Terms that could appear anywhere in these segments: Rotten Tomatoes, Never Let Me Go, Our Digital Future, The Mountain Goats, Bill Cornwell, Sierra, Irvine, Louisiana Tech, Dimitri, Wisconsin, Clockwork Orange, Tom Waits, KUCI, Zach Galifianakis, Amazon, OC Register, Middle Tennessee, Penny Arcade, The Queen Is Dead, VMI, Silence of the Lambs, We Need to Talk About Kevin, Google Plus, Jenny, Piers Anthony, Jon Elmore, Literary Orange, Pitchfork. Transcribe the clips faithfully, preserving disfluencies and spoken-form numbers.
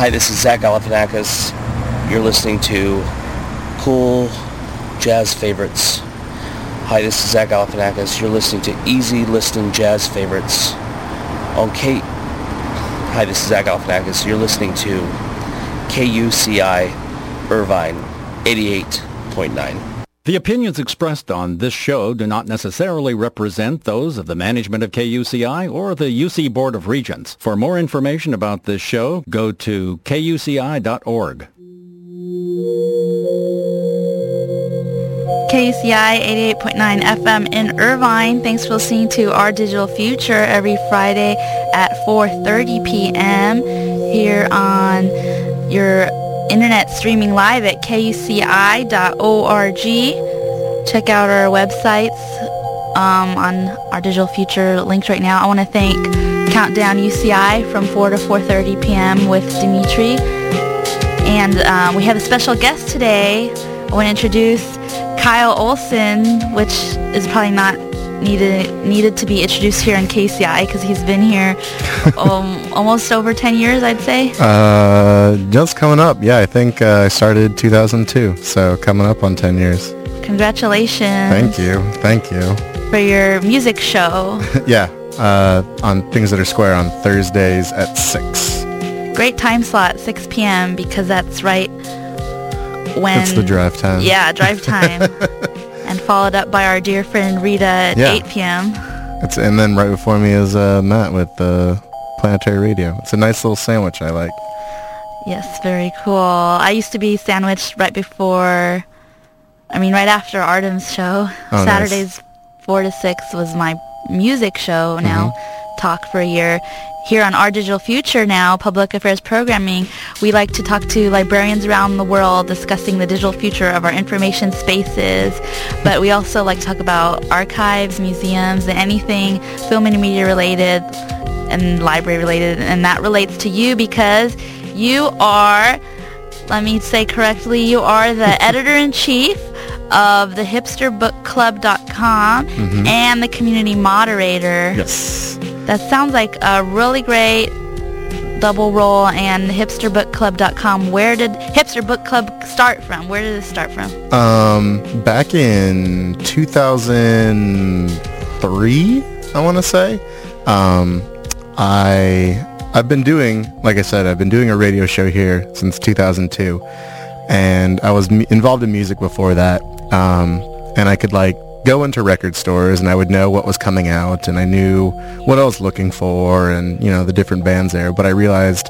Hi, this is Zach Galifianakis. You're listening to Cool Jazz Favorites. Hi, this is Zach Galifianakis. You're listening to Easy Listening Jazz Favorites. On K... Hi, this is Zach Galifianakis. You're listening to K U C I Irvine eighty-eight point nine. The opinions expressed on this show do not necessarily represent those of the management of K U C I or the U C Board of Regents. For more information about this show, go to K U C I dot org. K U C I eighty-eight point nine F M in Irvine. Thanks for listening to Our Digital Future every Friday at four thirty p.m. here on your internet streaming live at K U C I dot org. Check out our websites um, on Our Digital Future linked right now. I want to thank Countdown U C I from four to four thirty p.m. with Dimitri. And uh, we have a special guest today. I want to introduce Kyle Olson, which is probably not needed needed to be introduced here in K C I because he's been here um, almost over ten years, I'd say. Uh, just coming up. Yeah, I think uh, I started two thousand two, so coming up on ten years. Congratulations. Thank you. Thank you. For your music show. yeah, uh, on Things That Are Square on Thursdays at six. Great time slot, six p.m., because that's right when... It's the drive time. Yeah, drive time. And followed up by our dear friend Rita at yeah. eight p.m. It's, and then right before me is uh, Matt with uh, Planetary Radio. It's a nice little sandwich I like. Yes, very cool. I used to be sandwiched right before, I mean right after Artem's show. Oh, Saturdays nice. four to six was my music show now. Mm-hmm. Talk for a year. Here on Our Digital Future now, Public Affairs Programming, we like to talk to librarians around the world discussing the digital future of our information spaces. But we also like to talk about archives, museums, and anything film and media related and library related. And that relates to you because you are, let me say correctly, you are the editor-in-chief of the hipster book club dot com mm-hmm. and the community moderator. Yes. That sounds like a really great double role. And hipster book club dot com, where did Hipster Book Club start from? Where did it start from? Um, back in two thousand three, I want to say. Um, I, I've been doing, like I said, I've been doing a radio show here since two thousand two. And I was m- involved in music before that. Um, and I could, like, go into record stores and I would know what was coming out and I knew what I was looking for and, you know, the different bands there. But I realized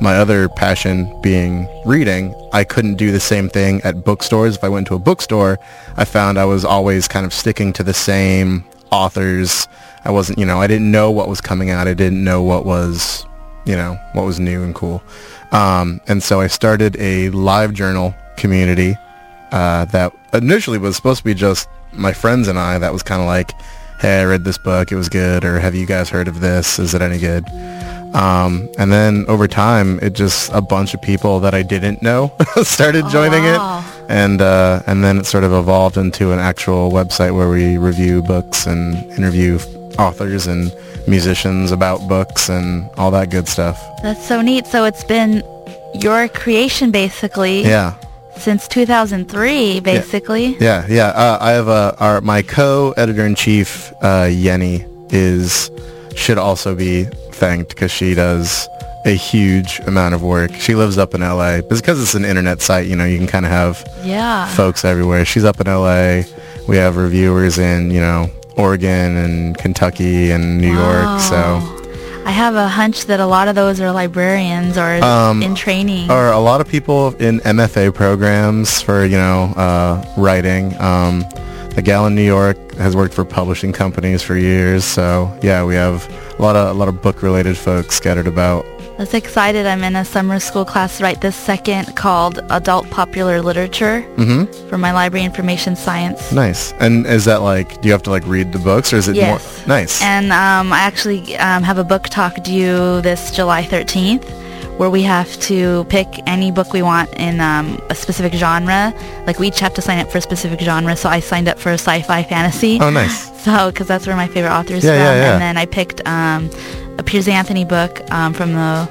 my other passion being reading, I couldn't do the same thing at bookstores. If I went to a bookstore, I found I was always kind of sticking to the same authors. I wasn't, you know, I didn't know what was coming out. I didn't know what was, you know, what was new and cool. Um, and so I started a live journal community uh, that initially was supposed to be just my friends and I. That was kind of like, hey, I read this book, it was good, or have you guys heard of this, is it any good? Um, and then over time, it just a bunch of people that I didn't know started joining oh, wow. it, and uh, and then it sort of evolved into an actual website where we review books and interview authors and musicians about books and all that good stuff. That's so neat. So it's been your creation, basically. Yeah. Since two thousand three, basically. Yeah, yeah. yeah. Uh, I have a, our, my co-editor-in-chief, uh, Jenny, is should also be thanked because she does a huge amount of work. She lives up in L A. It's because it's an internet site, you know, you can kind of have yeah. folks everywhere. She's up in L A. We have reviewers in, you know, Oregon and Kentucky and New wow. York, so... I have a hunch that a lot of those are librarians or um, in training. Or a lot of people in M F A programs for, you know, uh, writing. Um, the gal in New York has worked for publishing companies for years. So, yeah, we have a lot of a lot of book-related folks scattered about. That's excited. I'm in a summer school class right this second called Adult Popular Literature mm-hmm. for my library information science. Nice. And is that like, do you have to like read the books or is it yes. more? Nice. And um, I actually um, have a book talk due this July thirteenth where we have to pick any book we want in um, a specific genre. Like we each have to sign up for a specific genre. So I signed up for sci-fi fantasy. Oh, nice. So, because that's where my favorite author is yeah, from. Yeah, yeah. And then I picked... Um, a Piers Anthony book um, from the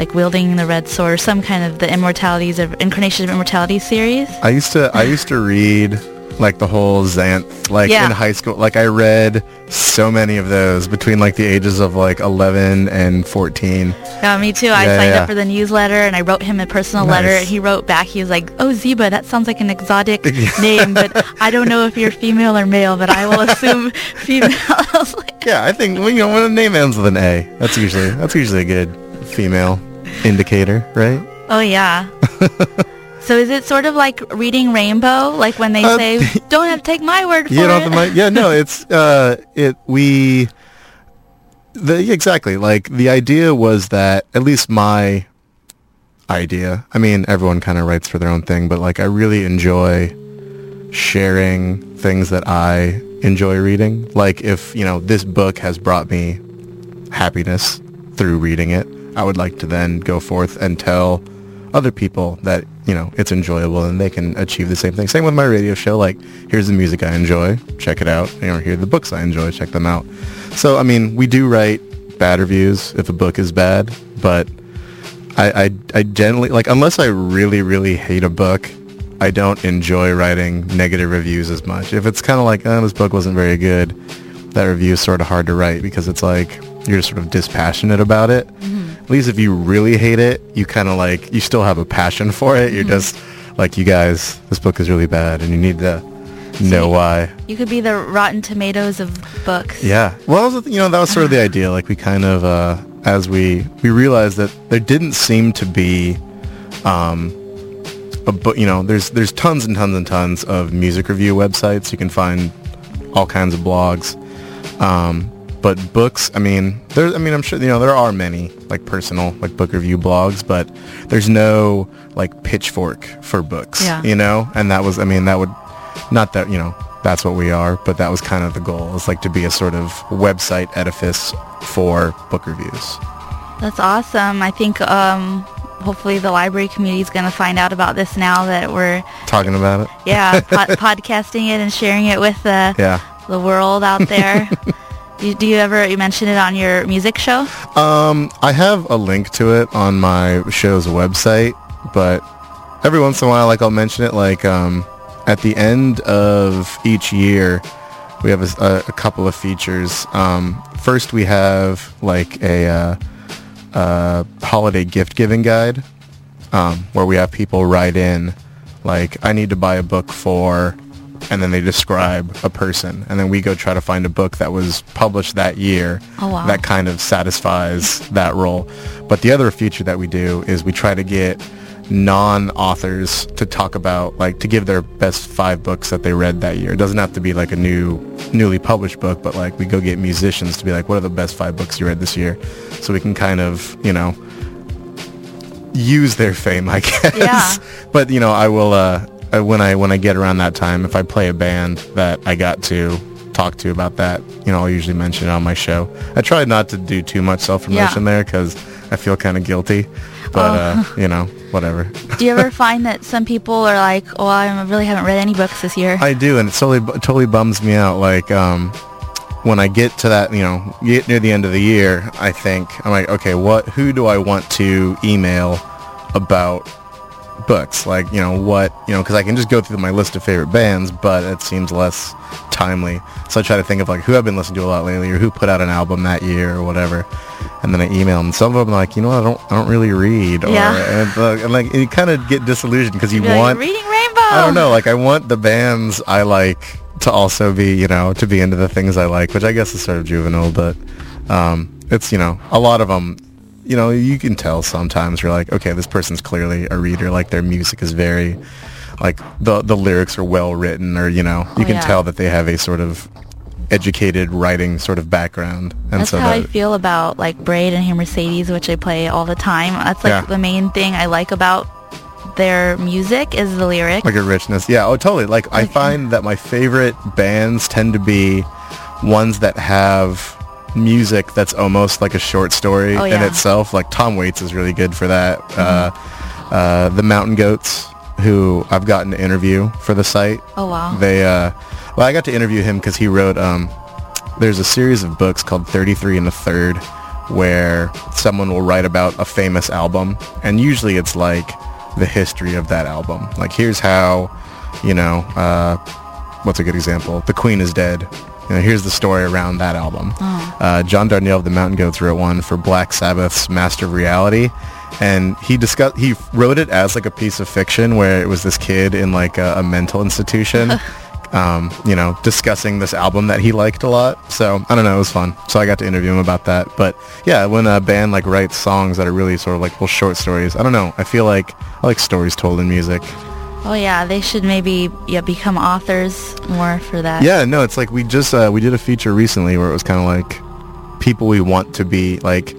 like Wielding the Red Sword, some kind of the Immortalities of Incarnation of Immortality series. I used to I used to read like the whole Xanth, like yeah. in high school. Like I read so many of those between like the ages of like eleven and fourteen. Yeah, me too. I yeah, signed yeah. up for the newsletter and I wrote him a personal nice. letter. And he wrote back. He was like, "Oh, Ziba, that sounds like an exotic name, but I don't know if you're female or male, but I will assume female." I was like, yeah, I think you know when a name ends with an A, that's usually that's usually a good female indicator, right? Oh yeah. So is it sort of like reading Rainbow, like when they uh, say, "Don't have to take my word for yeah, don't it"? Have to my, yeah, no, it's uh, it we the exactly like the idea was that at least my idea. I mean, everyone kind of writes for their own thing, but like I really enjoy sharing things that I enjoy reading. Like if you know this book has brought me happiness through reading it, I would like to then go forth and tell other people that, you know, it's enjoyable and they can achieve the same thing. Same with my radio show. Like, here's the music I enjoy. Check it out. You know, here are the books I enjoy. Check them out. So, I mean, we do write bad reviews if a book is bad, but I, I, I generally, like, unless I really, really hate a book, I don't enjoy writing negative reviews as much. If it's kind of like, oh, this book wasn't very good, that review is sort of hard to write because it's like, you're just sort of dispassionate about it. Mm-hmm. At least if you really hate it, you kind of like, you still have a passion for it. You're mm-hmm. just like, you guys, this book is really bad and you need to so know you, why. You could be the Rotten Tomatoes of books. Yeah. Well, you know, that was sort of the idea. Like we kind of, uh, as we, we realized that there didn't seem to be, um, a book, you know, there's, there's tons and tons and tons of music review websites. You can find all kinds of blogs. Um, But books, I mean, there's, I mean, I'm sure, you know, there are many, like, personal, like, book review blogs, but there's no, like, Pitchfork for books, yeah. you know? And that was, I mean, that would, not that, you know, that's what we are, but that was kind of the goal, is, like, to be a sort of website edifice for book reviews. That's awesome. I think, um... hopefully the library community is going to find out about this now that we're talking about it. Yeah, po- podcasting it and sharing it with the yeah. the world out there. you, do you ever you mention it on your music show? Um, I have a link to it on my show's website, but every once in a while, like I'll mention it. Like um, at the end of each year, we have a, a couple of features. Um, first, we have like a. Uh, Uh, holiday gift giving guide um, where we have people write in like, I need to buy a book for, and then they describe a person, and then we go try to find a book that was published that year oh, wow. that kind of satisfies that role. But the other feature that we do is we try to get non-authors to talk about, like, to give their best five books that they read that year. It doesn't have to be like a new newly published book, but like we go get musicians to be like, what are the best five books you read this year, so we can kind of, you know, use their fame, I guess. Yeah. But you know, I will uh I, when I when I get around that time, if I play a band that I got to talk to about that, you know, I'll usually mention it on my show. I try not to do too much self-promotion yeah. there because I feel kind of guilty, but oh. uh, you know, whatever. Do you ever find that some people are like, oh, I really haven't read any books this year? I do, and it totally, totally bums me out. Like, um, when I get to that, you know, get near the end of the year, I think, I'm like, okay, what, who do I want to email about books? Like, you know, what, you know, because I can just go through my list of favorite bands, but it seems less timely. So I try to think of, like, who I've been listening to a lot lately, or who put out an album that year, or whatever. And then I email them. Some of them are like, you know what, I don't, I don't really read. Or, yeah. And, uh, and like, you kind of get disillusioned because you You're want... Like, reading Rainbow! I don't know, like, I want the bands I like to also be, you know, to be into the things I like, which I guess is sort of juvenile, but um, it's, you know, a lot of them... You know, you can tell sometimes you're like, okay, this person's clearly a reader. Like, their music is very, like, the the lyrics are well written, or, you know, you oh, can yeah. tell that they have a sort of educated writing sort of background. And that's so how that, I feel about, like, Braid and Her Mercedes, which I play all the time. That's, like, yeah. the main thing I like about their music is the lyrics. Like a richness. Yeah, oh, totally. Like, I find that my favorite bands tend to be ones that have... music that's almost like a short story oh, yeah. in itself. Like Tom Waits is really good for that. Mm-hmm. Uh, uh, the Mountain Goats, who I've gotten to interview for the site. Oh wow! They uh, well, I got to interview him because he wrote. Um, there's a series of books called thirty-three and the Third, where someone will write about a famous album, and usually it's like the history of that album. Like, here's how, you know, uh, what's a good example? The Queen Is Dead. You know, here's the story around that album. Oh. Uh, John Darnielle of The Mountain Goats wrote one for Black Sabbath's Master of Reality, and he discussed, he wrote it as like a piece of fiction where it was this kid in like a, a mental institution. Um, you know, discussing this album that he liked a lot. So, I don't know, it was fun. So I got to interview him about that. But, yeah, when a band, like, writes songs that are really sort of, like, well, short stories, I don't know. I feel like I like stories told in music. Oh, yeah, they should maybe yeah become authors more for that. Yeah, no, it's like we just, uh, we did a feature recently where it was kind of like people we want to be, like,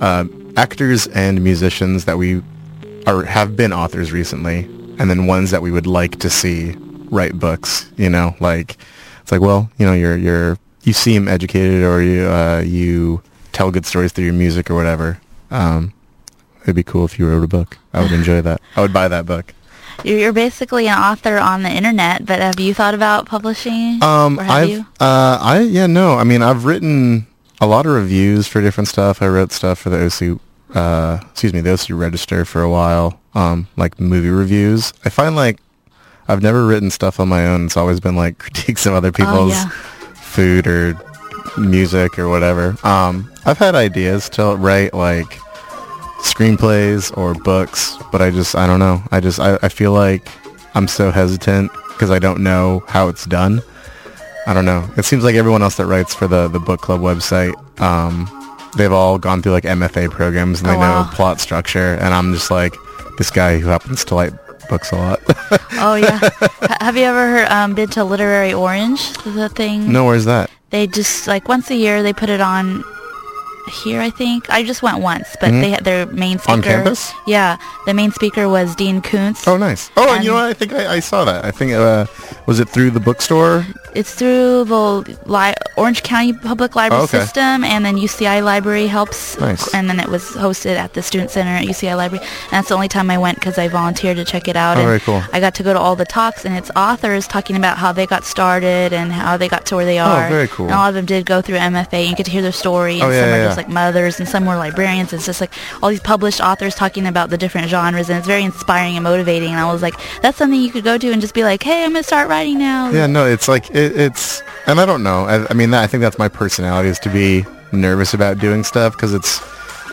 uh, actors and musicians that we are have been authors recently, and then ones that we would like to see write books, you know, like, it's like, well, you know, you're, you're, you seem educated, or you, uh, you tell good stories through your music or whatever. Um, it'd be cool if you wrote a book. I would enjoy that. I would buy that book. You're basically an author on the internet, but have you thought about publishing? Um, or have I've, you? uh, I, yeah, no, I mean, I've written a lot of reviews for different stuff. I wrote stuff for the O C, uh, excuse me, the O C Register for a while, um, like movie reviews. I find like, I've never written stuff on my own. It's always been like critiques of other people's oh, yeah. food or music or whatever. Um, I've had ideas to write like screenplays or books, but I just, I don't know. I just, I, I feel like I'm so hesitant because I don't know how it's done. I don't know. It seems like everyone else that writes for the, the book club website, um, they've all gone through like M F A programs and they oh, wow. know plot structure. And I'm just like this guy who happens to like books a lot. Oh yeah. H- have you ever heard, um, been to Literary Orange? The thing? No, where's that? They just like once a year they put it on here. I think I just went once, but mm-hmm. they had their main speaker on campus. Yeah, the main speaker was Dean Koontz. Oh, nice. Oh, and, and you know what? I think I, I saw that. I think uh, was it through the bookstore? It's through the li- Orange County Public Library oh, okay. system, and then U C I Library helps. Nice. And then it was hosted at the Student Center at U C I Library. And that's the only time I went because I volunteered to check it out. Oh, and very cool. I got to go to all the talks, and it's authors talking about how they got started and how they got to where they are. Oh, very cool. And all of them did go through M F A, and you could hear their story. Oh, and yeah, some yeah, were just yeah. like mothers, and some were librarians. It's just like all these published authors talking about the different genres, and it's very inspiring and motivating. And I was like, that's something you could go to and just be like, hey, I'm going to start writing now. Yeah, no, it's like... It, it's, and I don't know, I, I mean, I think that's my personality, is to be nervous about doing stuff, because it's,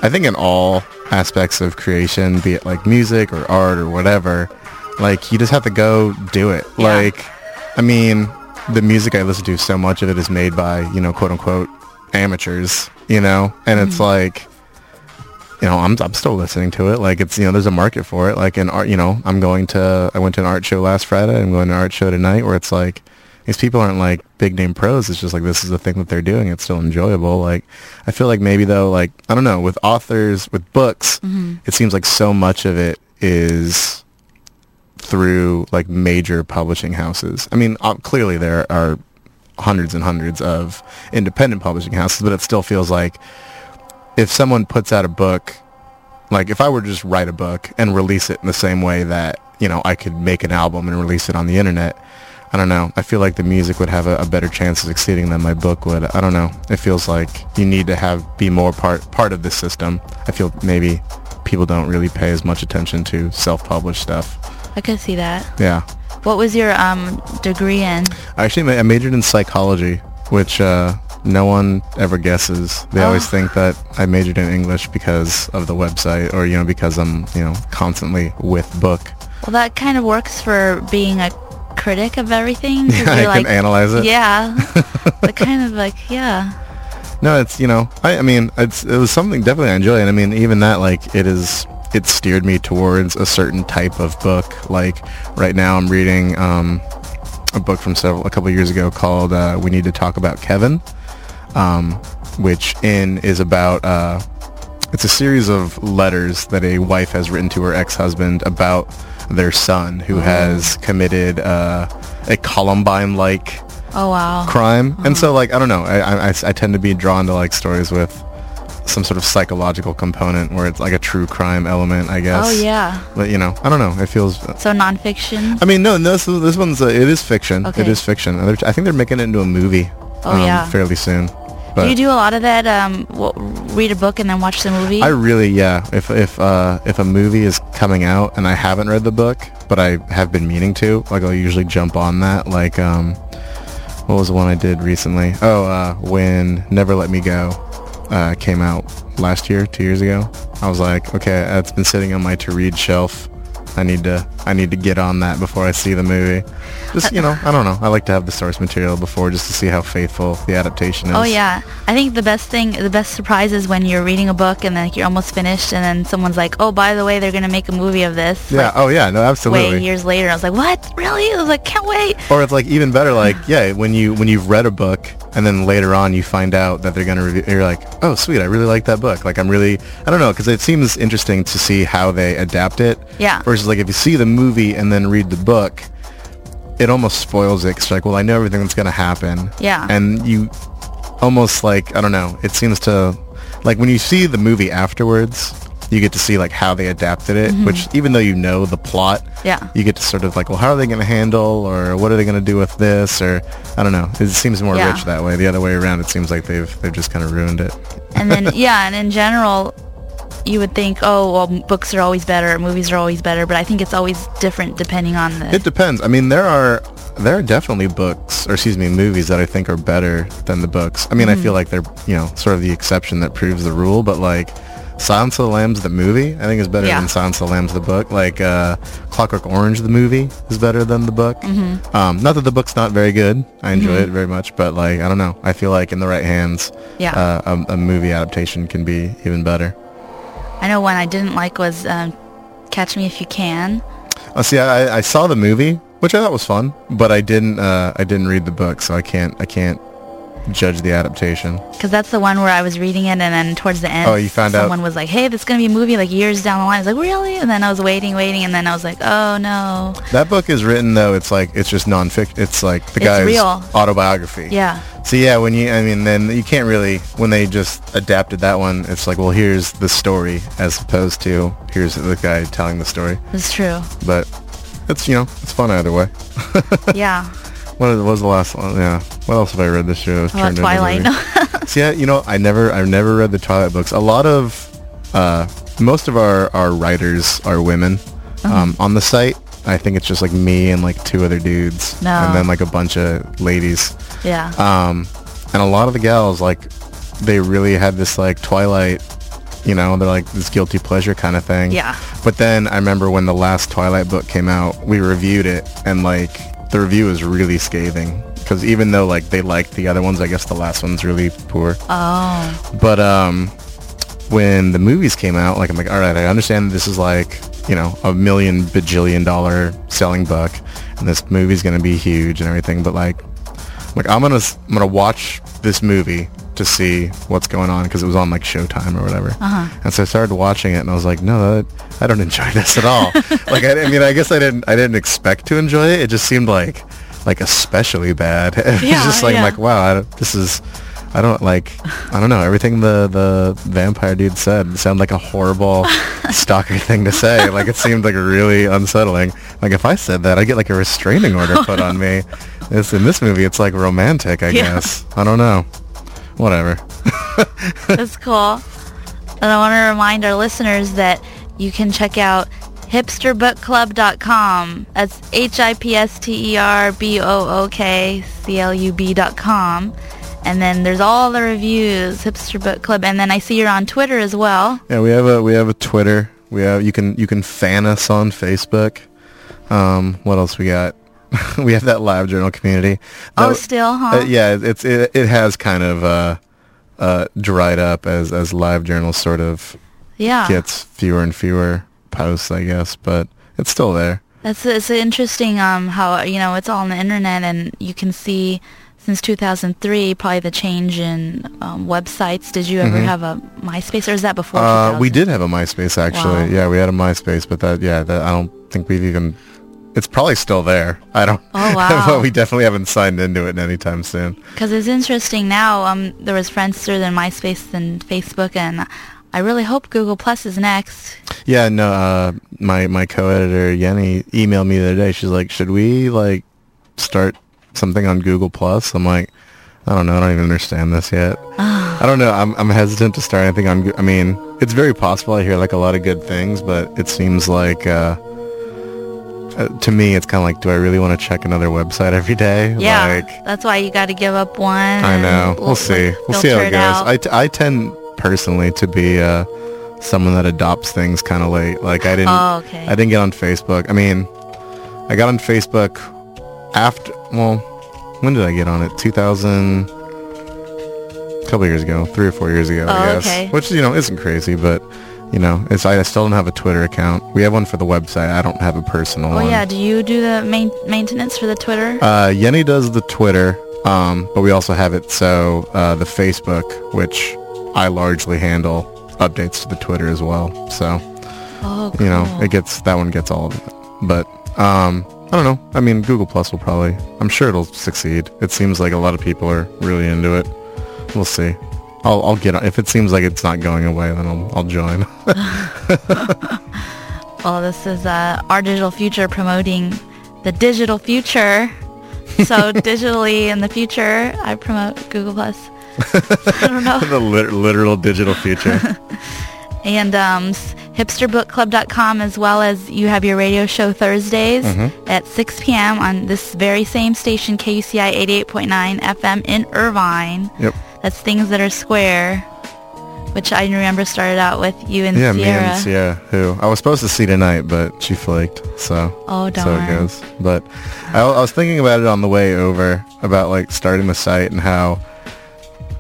I think in all aspects of creation, be it like music or art or whatever, like, you just have to go do it. Yeah. Like, I mean, the music I listen to, so much of it is made by, you know, quote unquote, amateurs, you know, and mm-hmm. it's like, you know, I'm I'm still listening to it. Like, it's, you know, there's a market for it. Like, in art, you know, I'm going to, I went to an art show last Friday, I'm going to an art show tonight, where it's like, these people aren't like big name pros. It's just like, this is the thing that they're doing. It's still enjoyable. Like, I feel like maybe though, like, I don't know, with authors, with books, mm-hmm. it seems like so much of it is through like major publishing houses. I mean, uh, clearly there are hundreds and hundreds of independent publishing houses, but it still feels like if someone puts out a book, like if I were to just write a book and release it in the same way that, you know, I could make an album and release it on the internet, I don't know. I feel like the music would have a, a better chance of succeeding than my book would. I don't know. It feels like you need to have be more part part of the system. I feel maybe people don't really pay as much attention to self-published stuff. I could see that. Yeah. What was your um, degree in? Actually, I majored in psychology, which uh, no one ever guesses. They oh. always think that I majored in English because of the website, or, you know, because I'm, you know, constantly with book. Well, that kind of works for being a critic of everything. Yeah, I like, can analyze it. Yeah. But kind of like, yeah. No, it's, you know, I, I mean, it's it was something definitely I enjoy. And I mean, even that, like, it is, it steered me towards a certain type of book. Like, right now I'm reading um, a book from several, a couple of years ago called uh, We Need to Talk About Kevin, um, which in is about, uh, it's a series of letters that a wife has written to her ex-husband about their son, who mm. has committed uh, a Columbine-like oh, wow. crime. Mm. And so, like, I don't know. I, I, I tend to be drawn to, like, stories with some sort of psychological component where it's, like, a true crime element, I guess. Oh, yeah. But, you know, I don't know. It feels... So nonfiction? I mean, no, no this, this one's... Uh, it is fiction. Okay. It is fiction. I think they're making it into a movie. Oh, um, yeah. Fairly soon. But do you do a lot of that? Um, w- read a book and then watch the movie? I really, yeah. If if uh, if a movie is coming out and I haven't read the book, but I have been meaning to, like I'll usually jump on that. Like, um, what was the one I did recently? Oh, uh, when Never Let Me Go uh, came out last year, two years ago. I was like, okay, it's been sitting on my to-read shelf. I need to I need to get on that before I see the movie. Just, you know, I don't know. I like to have the source material before just to see how faithful the adaptation is. Oh, yeah. I think the best thing, the best surprise is when you're reading a book and then like, you're almost finished and then someone's like, oh, by the way, they're going to make a movie of this. Yeah. Like, oh, yeah. No, absolutely. Wait, years later. I was like, what? Really? I was like, can't wait. Or it's like even better, like, yeah, when, you, when you've read a book and then later on you find out that they're going to review, you're like, oh, sweet. I really like that book. Like, I'm really, I don't know, because it seems interesting to see how they adapt it. Yeah. Versus like if you see the movie and then read the book, it almost spoils it. It's like, well, I know everything that's going to happen. Yeah. And you almost like, I don't know, it seems to, like when you see the movie afterwards, you get to see like how they adapted it, mm-hmm. which even though you know the plot, yeah. you get to sort of like, well, how are they going to handle or what are they going to do with this? Or I don't know. It seems more yeah. rich that way. The other way around, it seems like they've they've just kind of ruined it. And then, yeah, and in general, you would think, oh, well, books are always better, movies are always better, but I think it's always different depending on the... It depends. I mean, there are there are definitely books, or excuse me, movies that I think are better than the books. I mean, mm-hmm. I feel like they're, you know, sort of the exception that proves the rule, but like Silence of the Lambs, the movie, I think is better yeah. than Silence of the Lambs, the book. Like uh, Clockwork Orange, the movie, is better than the book. Mm-hmm. Um, not that the book's not very good. I enjoy mm-hmm. it very much, but like, I don't know. I feel like in the right hands, yeah. uh, a, a movie adaptation can be even better. I know one I didn't like was um, Catch Me If You Can. Oh, see, I, I saw the movie, which I thought was fun, but I didn't. Uh, I didn't read the book, so I can't. I can't judge the adaptation. Because that's the one where I was reading it, and then towards the end, oh, you found someone out. was like, "Hey, this is gonna be a movie like years down the line." I was like, "Really?" And then I was waiting, waiting, and then I was like, "Oh no." That book is written though. It's like it's just nonfiction. It's like the it's guy's real. autobiography. Yeah. So yeah, when you, I mean, then you can't really, when they just adapted that one, it's like, well, here's the story as opposed to here's the guy telling the story. That's true. But it's, you know, it's fun either way. Yeah. What was the last one? Yeah. What else have I read this year? Oh, Twilight. See, yeah, you know, I never, I've never read the Twilight books. A lot of, uh, most of our, our writers are women. Oh. Um, on the site, I think it's just like me and like two other dudes, no. and then like a bunch of ladies. Yeah. Um, and a lot of the gals, like, they really had this like Twilight, you know, they're like this guilty pleasure kind of thing. Yeah. But then I remember when the last Twilight book came out, we reviewed it, and like the review is really scathing because even though like they liked the other ones, I guess the last one's really poor. Oh. But um, when the movies came out, like I'm like, all right, I understand this is like, you know, a million bajillion dollar selling book, and this movie's gonna be huge and everything. But like, like I'm gonna I'm gonna watch this movie to see what's going on because it was on like Showtime or whatever. Uh-huh. And so I started watching it, and I was like, no, that, I don't enjoy this at all. Like, I, I mean, I guess I didn't I didn't expect to enjoy it. It just seemed like like especially bad. It was yeah, just like yeah. I'm like, wow, I don't, this is. I don't like, I don't know, everything the, the vampire dude said sounded like a horrible stalker thing to say. Like, it seemed like really unsettling. Like, if I said that, I'd get like a restraining order put on me. It's, in this movie, it's like romantic, I yeah. guess. I don't know. Whatever. That's cool. And I want to remind our listeners that you can check out hipster book club dot com. That's H I P S T E R B O O K C L U B dot com. And then there's all the reviews, Hipster Book Club, and then I see you're on Twitter as well. Yeah, we have a we have a Twitter. We have you can you can fan us on Facebook. Um, what else we got? We have that Lab Journal community. Oh, that, still, huh? Uh, yeah, it's it, it has kind of uh, uh, dried up as as Lab Journal sort of yeah. gets fewer and fewer posts, I guess, but it's still there. That's it's interesting um, how you know it's all on the internet and you can see. Since two thousand three, probably the change in um, websites. Did you ever mm-hmm. have a MySpace, or is that before uh, we did have a MySpace, actually. Wow. Yeah, we had a MySpace, but that, yeah, that, I don't think we've even... It's probably still there. I don't... Oh, wow. But we definitely haven't signed into it anytime soon. Because it's interesting now. Um, there was Friendster, then MySpace, then Facebook, and I really hope Google Plus is next. Yeah, no, uh, my, my co-editor, Jenny, emailed me the other day. She's like, should we, like, start... something on Google Plus. I'm like, I don't know. I don't even understand this yet. I don't know. I'm I'm hesitant to start anything on. I mean, it's very possible. I hear like a lot of good things, but it seems like uh, to me, it's kind of like, do I really want to check another website every day? Yeah, like, that's why you got to give up one. I know. We'll see. We'll see how it goes. I, t- I tend personally to be uh, someone that adopts things kind of late. Like I didn't. Oh, okay. I didn't get on Facebook. I mean, I got on Facebook after. Well, when did I get on it? two thousand A couple of years ago, three or four years ago, oh, I guess. Okay. Which, you know, isn't crazy, but, you know, it's I, I still don't have a Twitter account. We have one for the website. I don't have a personal oh, one. Oh, yeah. Do you do the main, maintenance for the Twitter? Uh, Jenny does the Twitter, um, but we also have it. So uh, the Facebook, which I largely handle, updates to the Twitter as well. So, oh, cool. You know, it gets that one gets all of it. But, um... I don't know. I mean, Google Plus will probably... I'm sure it'll succeed. It seems like a lot of people are really into it. We'll see. I'll, I'll get on. If it seems like it's not going away, then I'll, I'll join. Well, this is uh, Our Digital Future promoting the digital future. So digitally in the future, I promote Google Plus. I don't know. The lit- literal digital future. And um, hipster book club dot com, as well as you have your radio show Thursdays mm-hmm. at six p.m. on this very same station, K U C I eighty-eight point nine F M in Irvine. Yep. That's Things That Are Square, which I remember started out with you and yeah, Sierra. Yeah, me and Sierra, who I was supposed to see tonight, but she flaked, so. Oh, darn. So it goes. But I, I was thinking about it on the way over, about like starting the site and how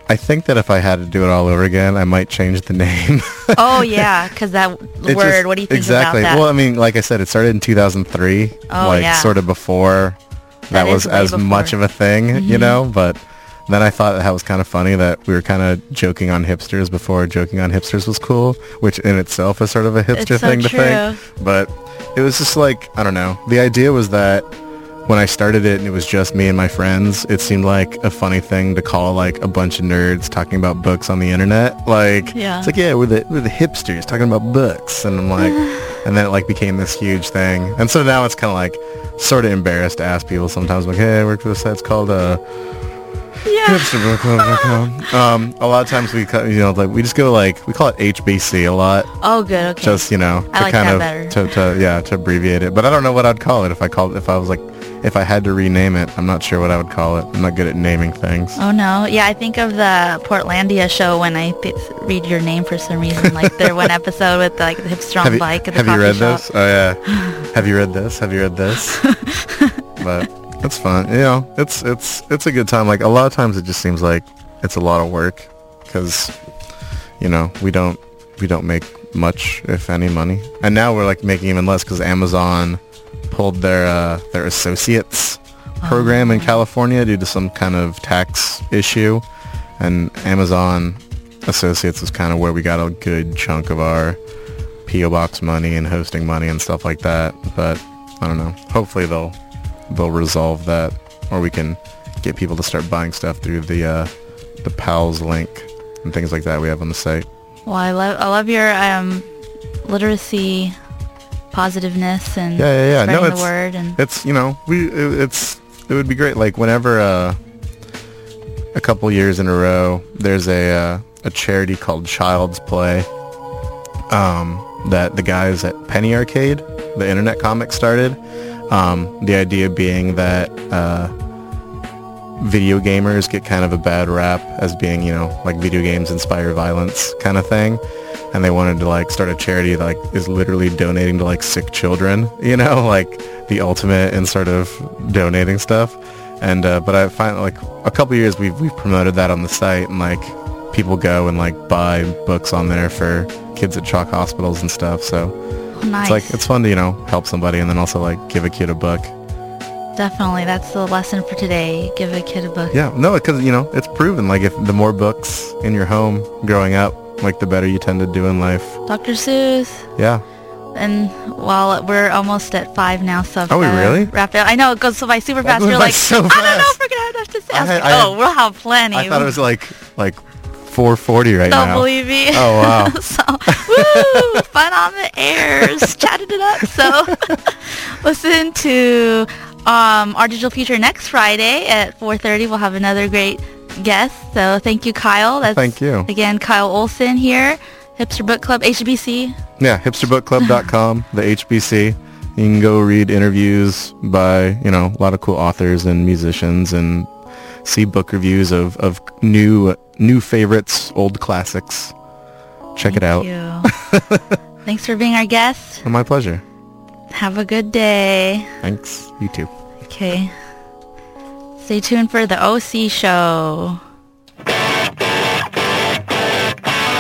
I think that if I had to do it all over again, I might change the name. Oh, yeah, because that word, just, what do you think exactly. about that? Exactly. Well, I mean, like I said, it started in two thousand three, oh, like yeah. sort of before that, that was as before. much of a thing, mm-hmm. you know, but then I thought that was kind of funny that we were kind of joking on hipsters before joking on hipsters was cool, which in itself is sort of a hipster so thing true. to think, but it was just like, I don't know, the idea was that when I started it and it was just me and my friends, it seemed like a funny thing to call like a bunch of nerds talking about books on the internet. Like, yeah. it's like, yeah, we're the, we're the hipsters talking about books. And I'm like, and then it like became this huge thing. And so now it's kind of like sort of embarrassed to ask people sometimes. I'm like, hey, I work for this site. It's called uh, yeah. hipster book club dot com. Um, a lot of times we, you know, like we just go like, we call it H B C a lot. Oh, good. Okay. Just, you know, I to like kind of, better. To, to, yeah, to abbreviate it. But I don't know what I'd call it if I called, if I was like, if I had to rename it, I'm not sure what I would call it. I'm not good at naming things. Oh, no. Yeah, I think of the Portlandia show when I th- read your name for some reason. Like, there one episode with, like, the hipster on bike at the coffee shop. Have you read this? Oh, yeah. Have you read this? Have you read this? But it's fun. You know, it's, it's, it's a good time. Like, a lot of times it just seems like it's a lot of work because, you know, we don't, we don't make much, if any, money. And now we're, like, making even less because Amazon pulled their uh, their associates program in California due to some kind of tax issue, and Amazon Associates is kind of where we got a good chunk of our P O box money and hosting money and stuff like that. But I don't know. Hopefully they'll they'll resolve that, or we can get people to start buying stuff through the uh, the P A L S link and things like that we have on the site. Well, I love I love your um, literacy. Positiveness and yeah, yeah, yeah. spreading no, it's, the word, and it's you know we it, it's it would be great. Like whenever uh, a couple years in a row, there's a uh, a charity called Child's Play um, that the guys at Penny Arcade, the Internet Comic, started. Um, the idea being that uh, video gamers get kind of a bad rap as being you know like video games inspire violence kind of thing. And they wanted to like start a charity that like is literally donating to like sick children, you know, like the ultimate in sort of donating stuff. And uh, but I find like a couple of years we've we've promoted that on the site, and like people go and like buy books on there for kids at Chalk hospitals and stuff. So nice. It's like it's fun to you know help somebody and then also like give a kid a book. Definitely, that's the lesson for today. Give a kid a book. Yeah, no, because you know it's proven. Like if the more books in your home growing up, like the better you tend to do in life. Doctor Seuss. Yeah. And while we're almost at five now, so oh, we really wrapped up. I know it goes so by super fast. You're like, so fast. I don't know if we're gonna have enough to say. I had, I oh, had, we'll have plenty. I thought it was like like four forty right don't now. Don't believe me. Oh wow. So woo, fun on the airs, chatted it up. So listen to um, Our Digital Future next Friday at four thirty. We'll have another great guests. So thank you, Kyle. That's, thank you. Again, Kyle Olson here, Hipster Book Club, H B C. Yeah, hipster book club dot com, the H B C. You can go read interviews by, you know, a lot of cool authors and musicians, and see book reviews of, of new new favorites, old classics. Check thank it out. You. Thanks for being our guest. My pleasure. Have a good day. Thanks. You too. Okay. Stay tuned for the O C show.